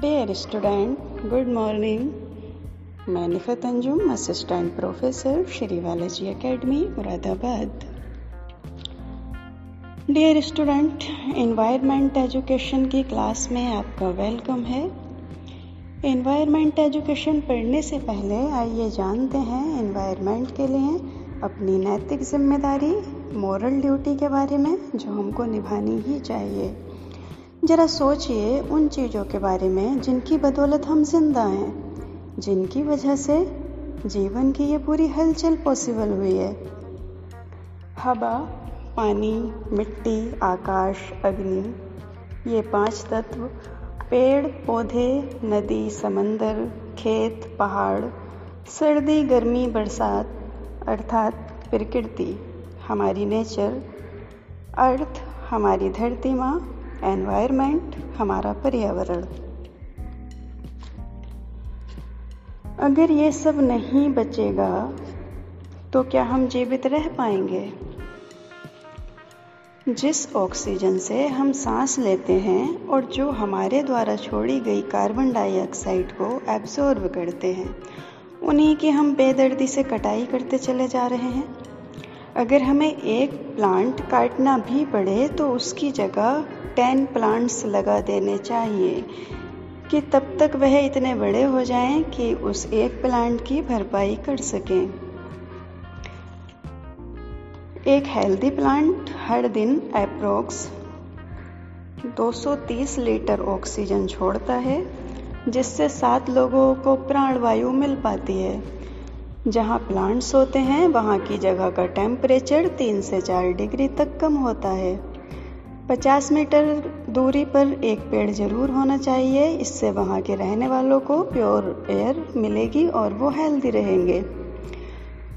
Dear student, good morning. मैं Nafeet Anjum, assistant professor, Shri Walaji academy, Aurangabad. Dear student, environment education की class में आपका वेलकम है. एनवायरनमेंट एजुकेशन पढ़ने से पहले आइए जानते हैं एनवायरनमेंट के लिए अपनी नैतिक जिम्मेदारी, मॉरल ड्यूटी के बारे में जो हमको निभानी ही चाहिए. ज़रा सोचिए उन चीज़ों के बारे में जिनकी बदौलत हम जिंदा हैं, जिनकी वजह से जीवन की ये पूरी हलचल पॉसिबल हुई है. हवा, पानी, मिट्टी, आकाश, अग्नि, ये 5 तत्व पेड़ पौधे, नदी, समंदर, खेत, पहाड़, सर्दी, गर्मी, बरसात अर्थात प्रकृति, हमारी नेचर, अर्थ हमारी धरती माँ, एनवायरनमेंट हमारा पर्यावरण. अगर ये सब नहीं बचेगा तो क्या हम जीवित रह पाएंगे? जिस ऑक्सीजन से हम सांस लेते हैं और जो हमारे द्वारा छोड़ी गई कार्बन डाइऑक्साइड को एब्जॉर्ब करते हैं, उन्हीं की हम बेदर्दी से कटाई करते चले जा रहे हैं. अगर हमें एक प्लांट काटना भी पड़े तो उसकी जगह 10 प्लांट्स लगा देने चाहिए कि तब तक वह इतने बड़े हो जाएं कि उस एक प्लांट की भरपाई कर सकें. एक हेल्दी प्लांट हर दिन एप्रोक्स 230 लीटर ऑक्सीजन छोड़ता है, जिससे 7 लोगों को प्राणवायु मिल पाती है. जहाँ प्लांट्स होते हैं वहाँ की जगह का टेम्परेचर 3 से 4 डिग्री तक कम होता है. 50 मीटर दूरी पर एक पेड़ जरूर होना चाहिए, इससे वहाँ के रहने वालों को प्योर एयर मिलेगी और वो हेल्दी रहेंगे.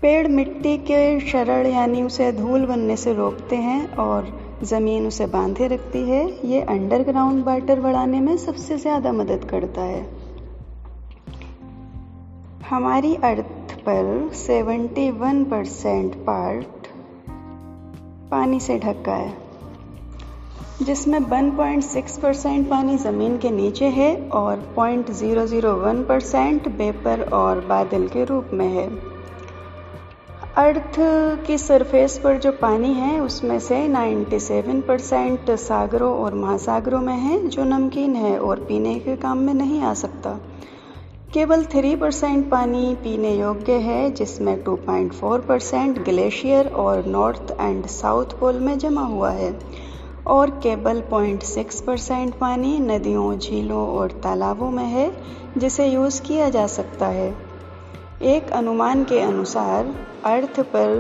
पेड़ मिट्टी के क्षरण यानी उसे धूल बनने से रोकते हैं और ज़मीन उसे बांधे रखती है. ये अंडरग्राउंड वाटर बढ़ाने में सबसे ज़्यादा मदद करता है. हमारी अर्थ पर 71% पार्ट पानी से ढका है, जिसमें 1.6% पानी ज़मीन के नीचे है और 0.001% वेपर और बादल के रूप में है. अर्थ की सरफेस पर जो पानी है उसमें से 97% सागरों और महासागरों में है, जो नमकीन है और पीने के काम में नहीं आ सकता. केवल 3% पानी पीने योग्य है, जिसमें 2.4% ग्लेशियर और नॉर्थ एंड साउथ पोल में जमा हुआ है और केवल 0.6% पानी नदियों, झीलों और तालाबों में है जिसे यूज़ किया जा सकता है. एक अनुमान के अनुसार अर्थ पर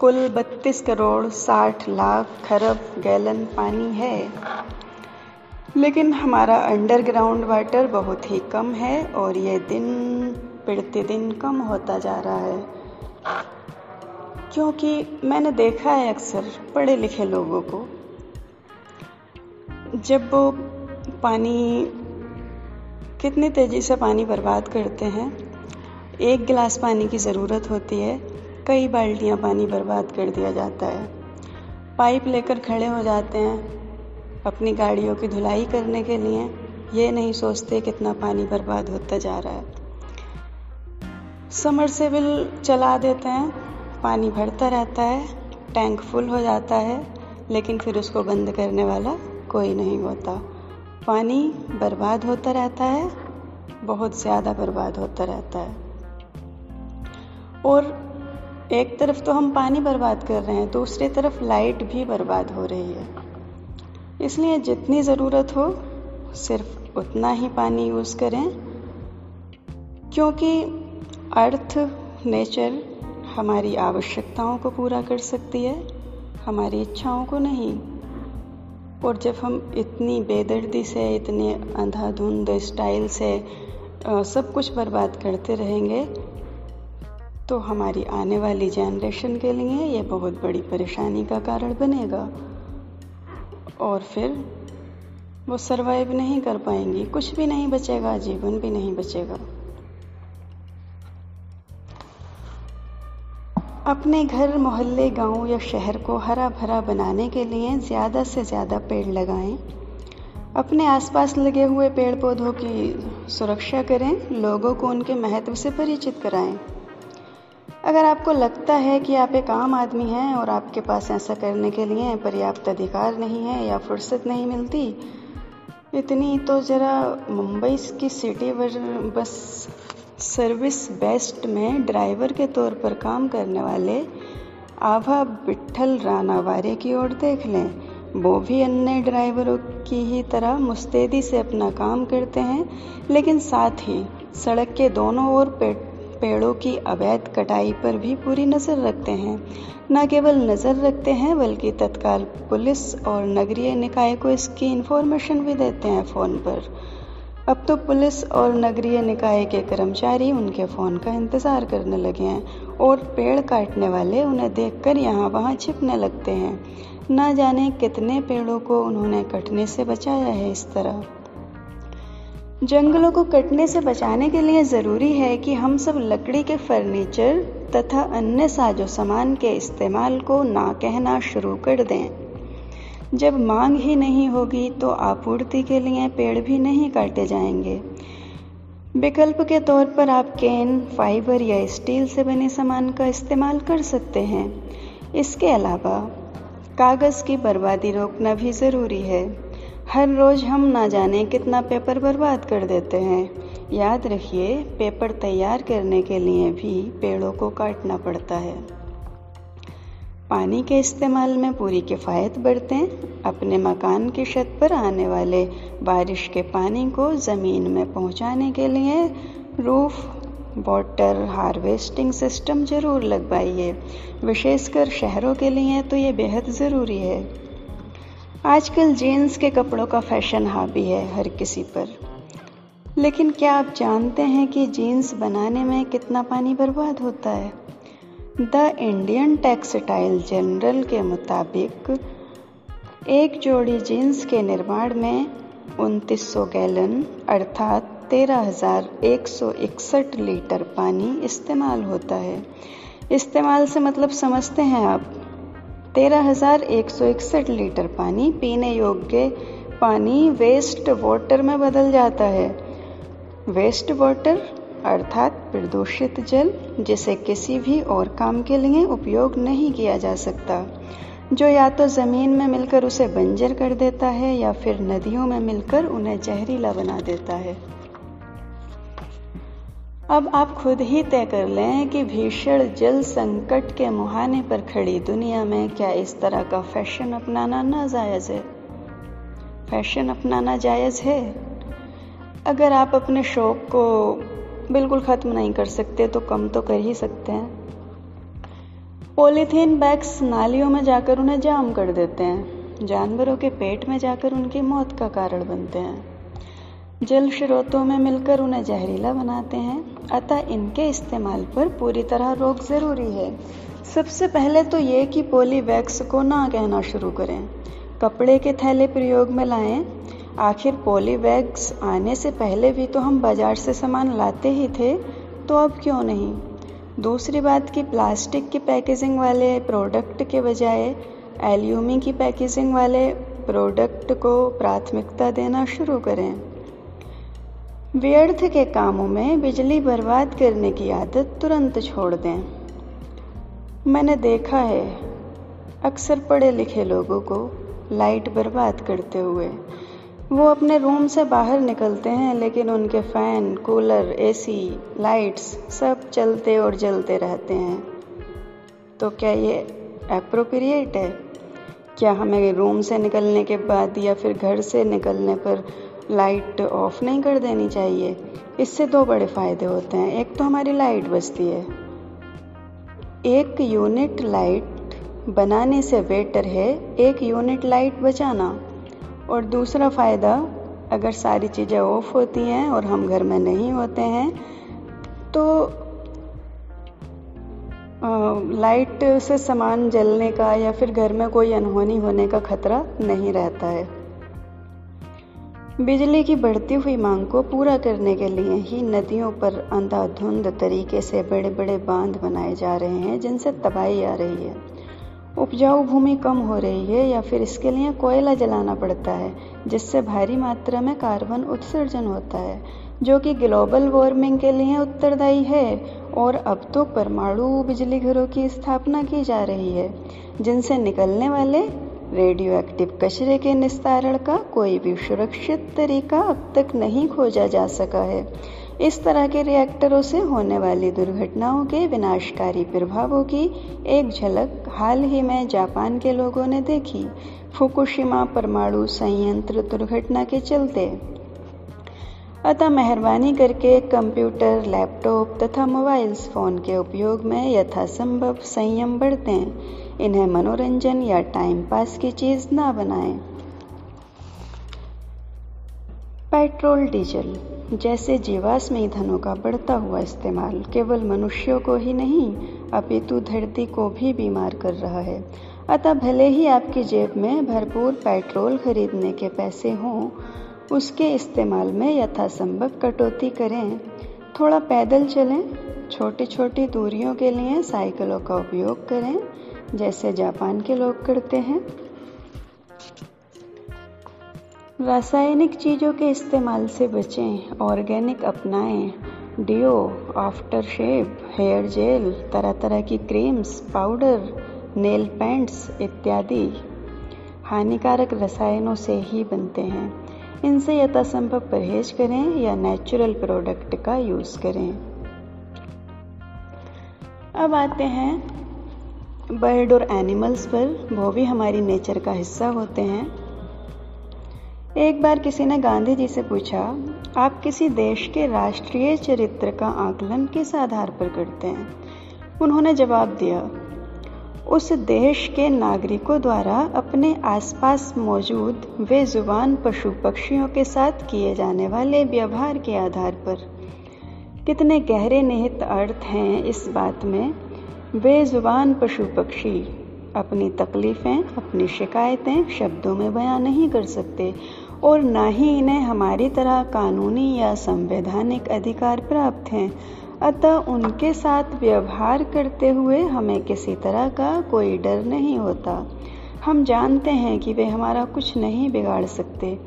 कुल 32,60,00,000 खरब गैलन पानी है, लेकिन हमारा अंडरग्राउंड वाटर बहुत ही कम है और ये दिन प्रतिदिन कम होता जा रहा है. क्योंकि मैंने देखा है अक्सर पढ़े लिखे लोगों को, जब वो पानी कितनी तेज़ी से पानी बर्बाद करते हैं. एक गिलास पानी की ज़रूरत होती है, कई बाल्टियाँ पानी बर्बाद कर दिया जाता है. पाइप लेकर खड़े हो जाते हैं अपनी गाड़ियों की धुलाई करने के लिए, ये नहीं सोचते कितना पानी बर्बाद होता जा रहा है. समरसेबल चला देते हैं, पानी भरता रहता है, टैंक फुल हो जाता है, लेकिन फिर उसको बंद करने वाला कोई नहीं होता. पानी बर्बाद होता रहता है, बहुत ज़्यादा बर्बाद होता रहता है. और एक तरफ तो हम पानी बर्बाद कर रहे हैं, दूसरी तरफ लाइट भी बर्बाद हो रही है. इसलिए जितनी ज़रूरत हो सिर्फ उतना ही पानी यूज़ करें, क्योंकि अर्थ, नेचर हमारी आवश्यकताओं को पूरा कर सकती है, हमारी इच्छाओं को नहीं. और जब हम इतनी बेदर्दी से, इतने अंधाधुंध स्टाइल से सब कुछ बर्बाद करते रहेंगे तो हमारी आने वाली जनरेशन के लिए ये बहुत बड़ी परेशानी का कारण बनेगा और फिर वो सरवाइव नहीं कर पाएंगी. कुछ भी नहीं बचेगा, जीवन भी नहीं बचेगा. अपने घर, मोहल्ले, गांव या शहर को हरा भरा बनाने के लिए ज़्यादा से ज़्यादा पेड़ लगाएं. अपने आसपास लगे हुए पेड़ पौधों की सुरक्षा करें, लोगों को उनके महत्व से परिचित कराएं। अगर आपको लगता है कि आप एक आम आदमी हैं और आपके पास ऐसा करने के लिए पर्याप्त अधिकार नहीं है या फुर्सत नहीं मिलती इतनी, तो ज़रा मुंबई की सिटी बस सर्विस बेस्ट में ड्राइवर के तौर पर काम करने वाले आभा बिठल राणा वारे की ओर देख लें। वो भी अन्य ड्राइवरों की ही तरह मुस्तैदी से अपना काम करते हैं, लेकिन साथ ही सड़क के दोनों ओर पेड़ों की अवैध कटाई पर भी पूरी नज़र रखते हैं। न केवल नज़र रखते हैं बल्कि तत्काल पुलिस और नगरीय निकाय को इसकी इन्फॉर्मेशन भी देते हैं फ़ोन पर। अब तो पुलिस और नगरीय निकाय के कर्मचारी उनके फ़ोन का इंतज़ार करने लगे हैं और पेड़ काटने वाले उन्हें देखकर यहाँ वहाँ छिपने लगते हैं। ना जाने कितने पेड़ों को उन्होंने कटने से बचाया है। इस तरह जंगलों को कटने से बचाने के लिए ज़रूरी है कि हम सब लकड़ी के फर्नीचर तथा अन्य साजो सामान के इस्तेमाल को ना कहना शुरू कर दें। जब मांग ही नहीं होगी तो आपूर्ति के लिए पेड़ भी नहीं काटे जाएंगे। विकल्प के तौर पर आप केन, फाइबर या स्टील से बने सामान का इस्तेमाल कर सकते हैं। इसके अलावा कागज़ की बर्बादी रोकना भी ज़रूरी है। हर रोज़ हम ना जाने कितना पेपर बर्बाद कर देते हैं। याद रखिए, पेपर तैयार करने के लिए भी पेड़ों को काटना पड़ता है। पानी के इस्तेमाल में पूरी किफ़ायत बरतें। अपने मकान की छत पर आने वाले बारिश के पानी को ज़मीन में पहुंचाने के लिए रूफ वाटर हार्वेस्टिंग सिस्टम ज़रूर लगवाइए। विशेषकर शहरों के लिए तो ये बेहद ज़रूरी है। आजकल जीन्स के कपड़ों का फैशन हावी है हर किसी पर, लेकिन क्या आप जानते हैं कि जीन्स बनाने में कितना पानी बर्बाद होता है? द इंडियन टेक्सटाइल जर्नल के मुताबिक एक जोड़ी जीन्स के निर्माण में 2900 गैलन अर्थात 13,161 लीटर पानी इस्तेमाल होता है। इस्तेमाल से मतलब समझते हैं आप। 13,161 लीटर पानी पीने योग्य पानी वेस्ट वाटर में बदल जाता है। वेस्ट वाटर अर्थात प्रदूषित जल जिसे किसी भी और काम के लिए उपयोग नहीं किया जा सकता, जो या तो ज़मीन में मिलकर उसे बंजर कर देता है या फिर नदियों में मिलकर उन्हें जहरीला बना देता है। अब आप खुद ही तय कर लें कि भीषण जल संकट के मुहाने पर खड़ी दुनिया में क्या इस तरह का फैशन अपनाना नाजायज़ है? अगर आप अपने शौक़ को बिल्कुल ख़त्म नहीं कर सकते तो कम तो कर ही सकते हैं। पॉलीथीन बैग्स नालियों में जाकर उन्हें जाम कर देते हैं, जानवरों के पेट में जाकर उनकी मौत का कारण बनते हैं, जल स्रोतों में मिलकर उन्हें जहरीला बनाते हैं। अतः इनके इस्तेमाल पर पूरी तरह रोक ज़रूरी है। सबसे पहले तो ये कि पॉलीवैक्स को ना कहना शुरू करें। कपड़े के थैले प्रयोग में लाएं। आखिर पॉलीवैक्स आने से पहले भी तो हम बाज़ार से सामान लाते ही थे, तो अब क्यों नहीं। दूसरी बात कि प्लास्टिक की पैकेजिंग वाले प्रोडक्ट के बजाय एल्यूमी की पैकेजिंग वाले प्रोडक्ट को प्राथमिकता देना शुरू करें। व्यर्थ के कामों में बिजली बर्बाद करने की आदत तुरंत छोड़ दें। मैंने देखा है अक्सर पढ़े लिखे लोगों को लाइट बर्बाद करते हुए। वो अपने रूम से बाहर निकलते हैं लेकिन उनके फ़ैन, कूलर, एसी, लाइट्स सब चलते और जलते रहते हैं। तो क्या ये एप्रोप्रिएट है? क्या हमें रूम से निकलने के बाद या फिर घर से निकलने पर लाइट ऑफ नहीं कर देनी चाहिए? इससे दो बड़े फ़ायदे होते हैं। एक तो हमारी लाइट बचती है। एक यूनिट लाइट बनाने से बेटर है एक यूनिट लाइट बचाना। और दूसरा फ़ायदा, अगर सारी चीज़ें ऑफ होती हैं और हम घर में नहीं होते हैं तो लाइट से सामान जलने का या फिर घर में कोई अनहोनी होने का खतरा नहीं रहता है। बिजली की बढ़ती हुई मांग को पूरा करने के लिए ही नदियों पर अंधाधुंध तरीके से बड़े बड़े बांध बनाए जा रहे हैं जिनसे तबाही आ रही है। उपजाऊ भूमि कम हो रही है या फिर इसके लिए कोयला जलाना पड़ता है, जिससे भारी मात्रा में कार्बन उत्सर्जन होता है, जो कि ग्लोबल वार्मिंग के लिए उत्तरदायी है। और अब तो परमाणु बिजली घरों की स्थापना की जा रही है, जिनसे निकलने वाले रेडियो एक्टिव कचरे के निस्तारण का कोई भी सुरक्षित तरीका अब तक नहीं खोजा जा सका है। इस तरह के रिएक्टरों से होने वाली दुर्घटनाओं के विनाशकारी प्रभावों की एक झलक हाल ही में जापान के लोगों ने देखी। फुकुशिमा परमाणु संयंत्र दुर्घटना के चलते। अतः मेहरबानी करके कंप्यूटर, लैपटॉप तथा मोबाइल फ़ोन के उपयोग में यथासंभव संयम बरतें। इन्हें मनोरंजन या टाइम पास की चीज़ ना बनाएं। पेट्रोल, डीजल जैसे जीवाश्म ईंधनों का बढ़ता हुआ इस्तेमाल केवल मनुष्यों को ही नहीं, अपितु धरती को भी बीमार कर रहा है। अतः भले ही आपकी जेब में भरपूर पेट्रोल खरीदने के पैसे हों, उसके इस्तेमाल में यथासंभव कटौती करें। थोड़ा पैदल चलें, छोटी छोटी दूरियों के लिए साइकिलों का उपयोग करें, जैसे जापान के लोग करते हैं। रासायनिक चीज़ों के इस्तेमाल से बचें, ऑर्गेनिक अपनाएं। Deo, after shave, hair gel, तरह तरह की क्रीम्स, पाउडर, नेल पेंट्स इत्यादि हानिकारक रसायनों से ही बनते हैं। इनसे यथासंभव परहेज करें या नेचुरल प्रोडक्ट का यूज़ करें। अब आते हैं बर्ड और एनिमल्स पर, वो भी हमारी नेचर का हिस्सा होते हैं। एक बार किसी ने गांधी जी से पूछा, आप किसी देश के राष्ट्रीय चरित्र का आकलन किस आधार पर करते हैं? उन्होंने जवाब दिया, उस देश के नागरिकों द्वारा अपने आसपास मौजूद बेजुबान पशु पक्षियों के साथ किए जाने वाले व्यवहार के आधार पर। कितने गहरे निहित अर्थ हैं इस बात में। बेजुबान पशु पक्षी अपनी तकलीफ़ें, अपनी शिकायतें शब्दों में बयां नहीं कर सकते और ना ही इन्हें हमारी तरह कानूनी या संवैधानिक अधिकार प्राप्त हैं। अतः उनके साथ व्यवहार करते हुए हमें किसी तरह का कोई डर नहीं होता। हम जानते हैं कि वे हमारा कुछ नहीं बिगाड़ सकते।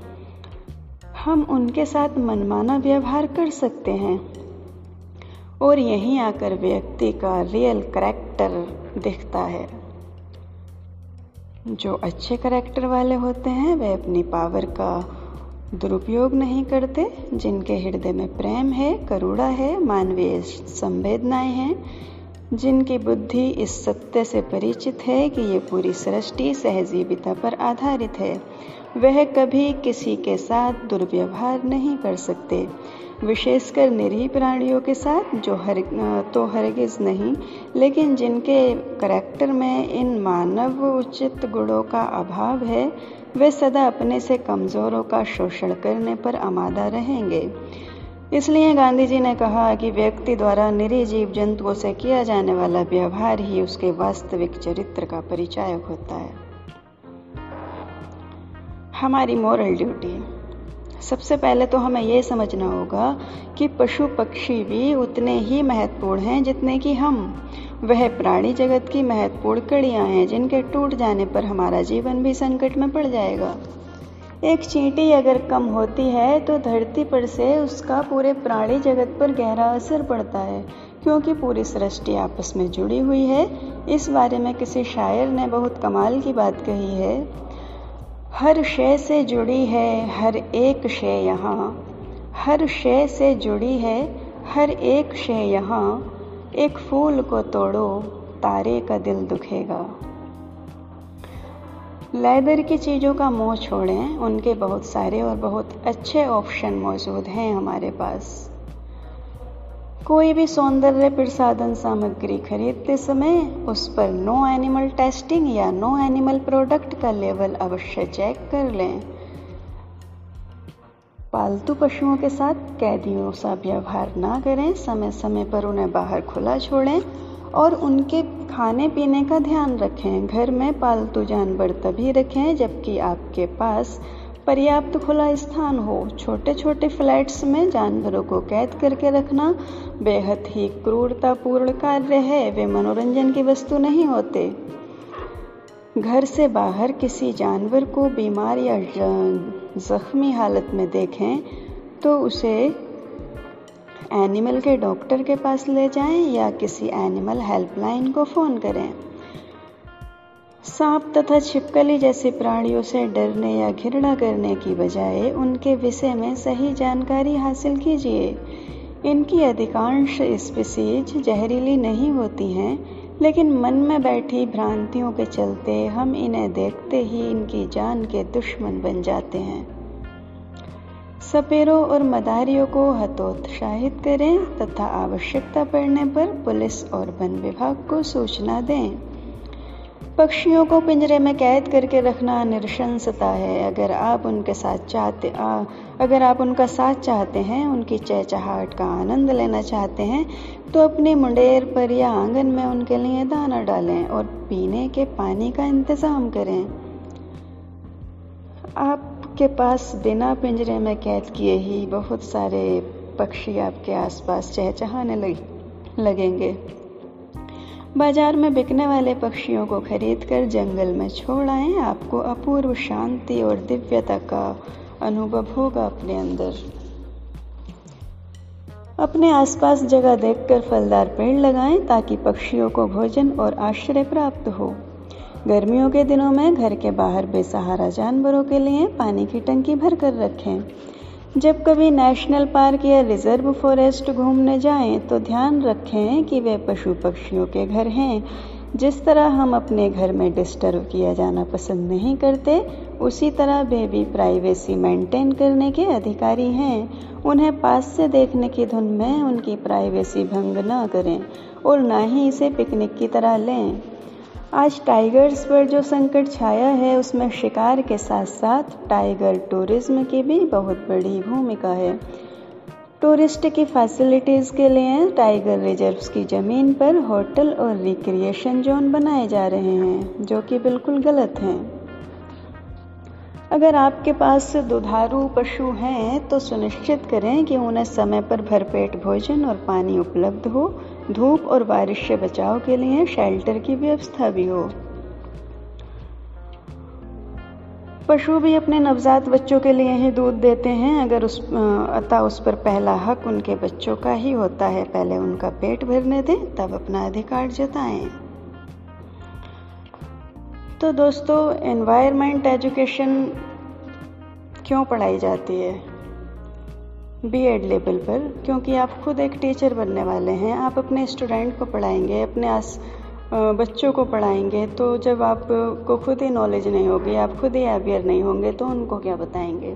हम उनके साथ मनमाना व्यवहार कर सकते हैं और यहीं आकर व्यक्ति का रियल करैक्टर दिखता है। जो अच्छे करैक्टर वाले होते हैं वे अपनी पावर का दुरुपयोग नहीं करते। जिनके हृदय में प्रेम है, करुणा है, मानवीय संवेदनाएं हैं, जिनकी बुद्धि इस सत्य से परिचित है कि ये पूरी सृष्टि सहजीविता पर आधारित है, वह कभी किसी के साथ दुर्व्यवहार नहीं कर सकते, विशेषकर निरीह प्राणियों के साथ जो हरगिज़ नहीं। लेकिन जिनके करैक्टर में इन मानव उचित गुणों का अभाव है, वे सदा अपने से कमज़ोरों का शोषण करने पर आमादा रहेंगे। इसलिए गांधी जी ने कहा कि व्यक्ति द्वारा निरीह जीव जंतुओं से किया जाने वाला व्यवहार ही उसके वास्तविक चरित्र का परिचायक होता है। हमारी मॉरल ड्यूटी, सबसे पहले तो हमें यह समझना होगा कि पशु पक्षी भी उतने ही महत्वपूर्ण हैं जितने कि हम। वह प्राणी जगत की महत्वपूर्ण कड़ियाँ हैं, जिनके टूट जाने पर हमारा जीवन भी संकट में पड़ जाएगा। एक चींटी अगर कम होती है तो धरती पर से उसका पूरे प्राणी जगत पर गहरा असर पड़ता है, क्योंकि पूरी सृष्टि आपस में जुड़ी हुई है। इस बारे में किसी शायर ने बहुत कमाल की बात कही है, हर शय से जुड़ी है हर एक शय यहाँ, हर शय से जुड़ी है हर एक शय यहाँ, एक फूल को तोड़ो तारे का दिल दुखेगा। लेदर की चीज़ों का मोह छोड़ें, उनके बहुत सारे और बहुत अच्छे ऑप्शन मौजूद हैं हमारे पास। कोई भी सौंदर्य प्रसाधन सामग्री खरीदते समय उस पर नो एनिमल टेस्टिंग या नो एनिमल प्रोडक्ट का लेवल अवश्य चेक कर लें। पालतू पशुओं के साथ कैदियों सा व्यवहार ना करें, समय समय पर उन्हें बाहर खुला छोड़ें और उनके खाने पीने का ध्यान रखें। घर में पालतू जानवर तभी रखें जबकि आपके पास पर्याप्त खुला स्थान हो। छोटे छोटे फ्लैट्स में जानवरों को कैद करके रखना बेहद ही क्रूरतापूर्ण कार्य है। वे मनोरंजन की वस्तु नहीं होते। घर से बाहर किसी जानवर को बीमार या जख्मी हालत में देखें तो उसे एनिमल के डॉक्टर के पास ले जाएं या किसी एनिमल हेल्पलाइन को फ़ोन करें। सांप तथा छिपकली जैसे प्राणियों से डरने या घृणा करने की बजाय उनके विषय में सही जानकारी हासिल कीजिए। इनकी अधिकांश स्पीशीज जहरीली नहीं होती हैं, लेकिन मन में बैठी भ्रांतियों के चलते हम इन्हें देखते ही इनकी जान के दुश्मन बन जाते हैं। सपेरों और मदारियों को हतोत्साहित करें तथा आवश्यकता पड़ने पर पुलिस और वन विभाग को सूचना दें। पक्षियों को पिंजरे में कैद करके रखना नृशंसता है। अगर आप उनका साथ चाहते हैं, उनकी चहचहाट का आनंद लेना चाहते हैं तो अपने मुंडेर पर या आंगन में उनके लिए दाना डालें और पीने के पानी का इंतजाम करें। आपके पास बिना पिंजरे में कैद किए ही बहुत सारे पक्षी आपके आसपास चहचहाने लगेंगे। बाजार में बिकने वाले पक्षियों को खरीदकर जंगल में छोड़ आएं। आपको अपूर्व शांति और दिव्यता का अनुभव होगा। अपने अंदर अपने आसपास जगह देखकर फलदार पेड़ लगाएं ताकि पक्षियों को भोजन और आश्रय प्राप्त हो। गर्मियों के दिनों में घर के बाहर बेसहारा जानवरों के लिए पानी की टंकी भर कर रखें। जब कभी नेशनल पार्क या रिजर्व फॉरेस्ट घूमने जाएं तो ध्यान रखें कि वे पशु पक्षियों के घर हैं। जिस तरह हम अपने घर में डिस्टर्ब किया जाना पसंद नहीं करते, उसी तरह वे भी प्राइवेसी मेंटेन करने के अधिकारी हैं। उन्हें पास से देखने की धुन में उनकी प्राइवेसी भंग न करें और ना ही इसे पिकनिक की तरह लें। आज टाइगर्स पर जो संकट छाया है उसमें शिकार के साथ साथ टाइगर टूरिज्म की भी बहुत बड़ी भूमिका है। टूरिस्ट की फैसिलिटीज़ के लिए टाइगर रिजर्व्स की ज़मीन पर होटल और रिक्रिएशन जोन बनाए जा रहे हैं, जो कि बिल्कुल गलत हैं। अगर आपके पास दुधारू पशु हैं तो सुनिश्चित करें कि उन्हें समय पर भरपेट भोजन और पानी उपलब्ध हो। धूप और बारिश से बचाव के लिए शेल्टर की व्यवस्था भी हो। पशु भी अपने नवजात बच्चों के लिए ही दूध देते हैं, अतः उस पर पहला हक उनके बच्चों का ही होता है। पहले उनका पेट भरने दें, तब अपना अधिकार जताएं। तो दोस्तों, एनवायरमेंट एजुकेशन क्यों पढ़ाई जाती है बीएड लेवल पर? क्योंकि आप खुद एक टीचर बनने वाले हैं। आप अपने स्टूडेंट को पढ़ाएंगे, अपने बच्चों को पढ़ाएंगे, तो जब आपको खुद ही नॉलेज नहीं होगी, आप खुद ही अवेयर नहीं होंगे तो उनको क्या बताएंगे?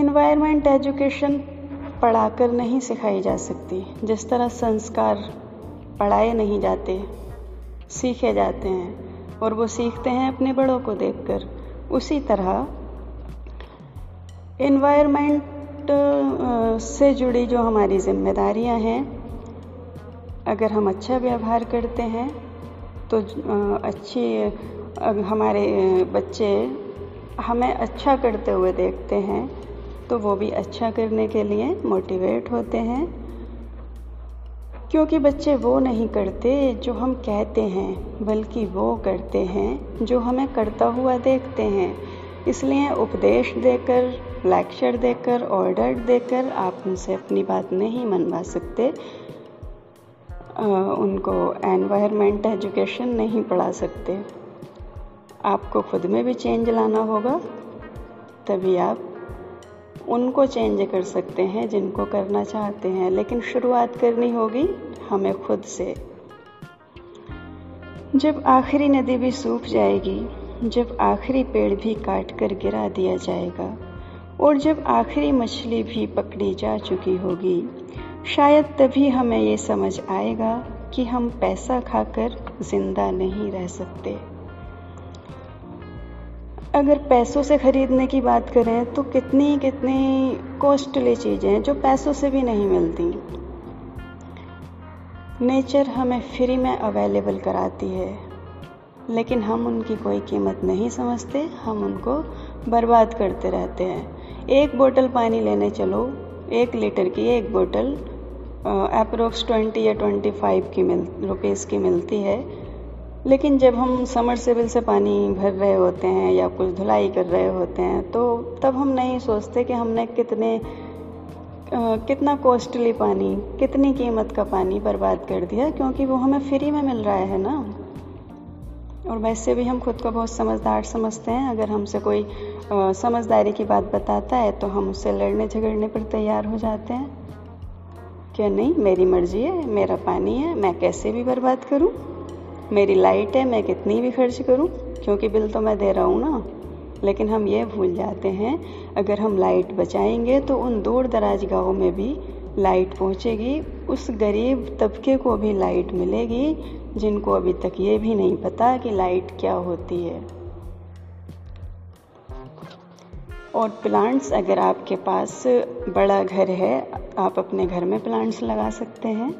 एनवायरमेंट एजुकेशन पढ़ाकर नहीं सिखाई जा सकती। जिस तरह संस्कार पढ़ाए नहीं जाते, सीखे जाते हैं और वो सीखते हैं अपने बड़ों को देखकर, उसी तरह एनवायरमेंट से जुड़ी जो हमारी जिम्मेदारियां हैं, अगर हम अच्छा व्यवहार करते हैं तो हमारे बच्चे हमें अच्छा करते हुए देखते हैं तो वो भी अच्छा करने के लिए मोटिवेट होते हैं। क्योंकि बच्चे वो नहीं करते जो हम कहते हैं, बल्कि वो करते हैं जो हमें करता हुआ देखते हैं। इसलिए उपदेश देकर, लेक्चर देकर, ऑर्डर देकर आप उनसे अपनी बात नहीं मनवा सकते। उनको एनवायरमेंट एजुकेशन नहीं पढ़ा सकते। आपको खुद में भी चेंज लाना होगा, तभी आप उनको चेंज कर सकते हैं जिनको करना चाहते हैं। लेकिन शुरुआत करनी होगी हमें खुद से। जब आखिरी नदी भी सूख जाएगी, जब आखिरी पेड़ भी काट कर गिरा दिया जाएगा और जब आखिरी मछली भी पकड़ी जा चुकी होगी, शायद तभी हमें ये समझ आएगा कि हम पैसा खाकर जिंदा नहीं रह सकते। अगर पैसों से खरीदने की बात करें तो कितनी कितनी कॉस्टली चीज़ें जो पैसों से भी नहीं मिलती, नेचर हमें फ्री में अवेलेबल कराती है, लेकिन हम उनकी कोई कीमत नहीं समझते। हम उनको बर्बाद करते रहते हैं। एक बोतल पानी लेने चलो, 1 लीटर की एक बोतल अप्रोक्स 20 या 25 रुपीज़ की मिलती है। लेकिन जब हम समरसेबल से पानी भर रहे होते हैं या कुछ धुलाई कर रहे होते हैं तो तब हम नहीं सोचते कि हमने कितना कॉस्टली पानी, कितनी कीमत का पानी बर्बाद कर दिया, क्योंकि वो हमें फ्री में मिल रहा है ना। और वैसे भी हम खुद को बहुत समझदार समझते हैं। अगर हमसे कोई समझदारी की बात बताता है तो हम उससे लड़ने झगड़ने पर तैयार हो जाते हैं कि नहीं, मेरी मर्जी है, मेरा पानी है, मैं कैसे भी बर्बाद करूं, मेरी लाइट है, मैं कितनी भी खर्च करूं, क्योंकि बिल तो मैं दे रहा हूं ना। लेकिन हम ये भूल जाते हैं, अगर हम लाइट बचाएंगे तो उन दूर दराज गाँवों में भी लाइट पहुंचेगी, उस गरीब तबके को भी लाइट मिलेगी जिनको अभी तक ये भी नहीं पता कि लाइट क्या होती है। और प्लांट्स, अगर आपके पास बड़ा घर है, आप अपने घर में प्लांट्स लगा सकते हैं,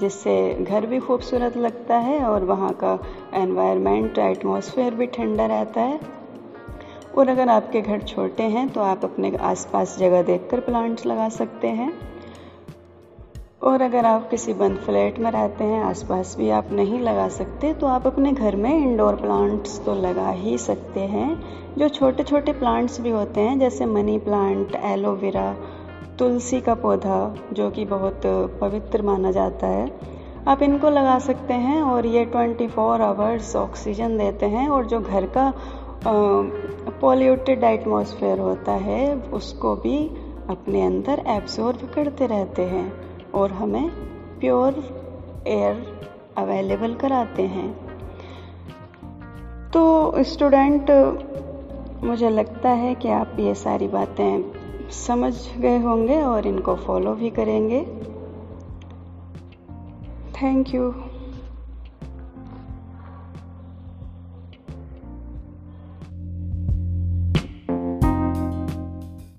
जिससे घर भी खूबसूरत लगता है और वहाँ का एनवायरनमेंट, एटमॉस्फेयर भी ठंडा रहता है। और अगर आपके घर छोटे हैं तो आप अपने आसपास जगह देखकर प्लांट्स लगा सकते हैं। और अगर आप किसी बंद फ्लैट में रहते हैं, आसपास भी आप नहीं लगा सकते, तो आप अपने घर में इंडोर प्लांट्स तो लगा ही सकते हैं। जो छोटे छोटे प्लांट्स भी होते हैं, जैसे मनी प्लांट, एलोवेरा, तुलसी का पौधा जो कि बहुत पवित्र माना जाता है, आप इनको लगा सकते हैं। और ये 24 आवर्स ऑक्सीजन देते हैं और जो घर का पॉल्यूटेड एटमॉस्फेयर होता है उसको भी अपने अंदर एब्जॉर्ब करते रहते हैं और हमें प्योर एयर अवेलेबल कराते हैं। तो स्टूडेंट, मुझे लगता है कि आप ये सारी बातें समझ गए होंगे और इनको फॉलो भी करेंगे। Thank you.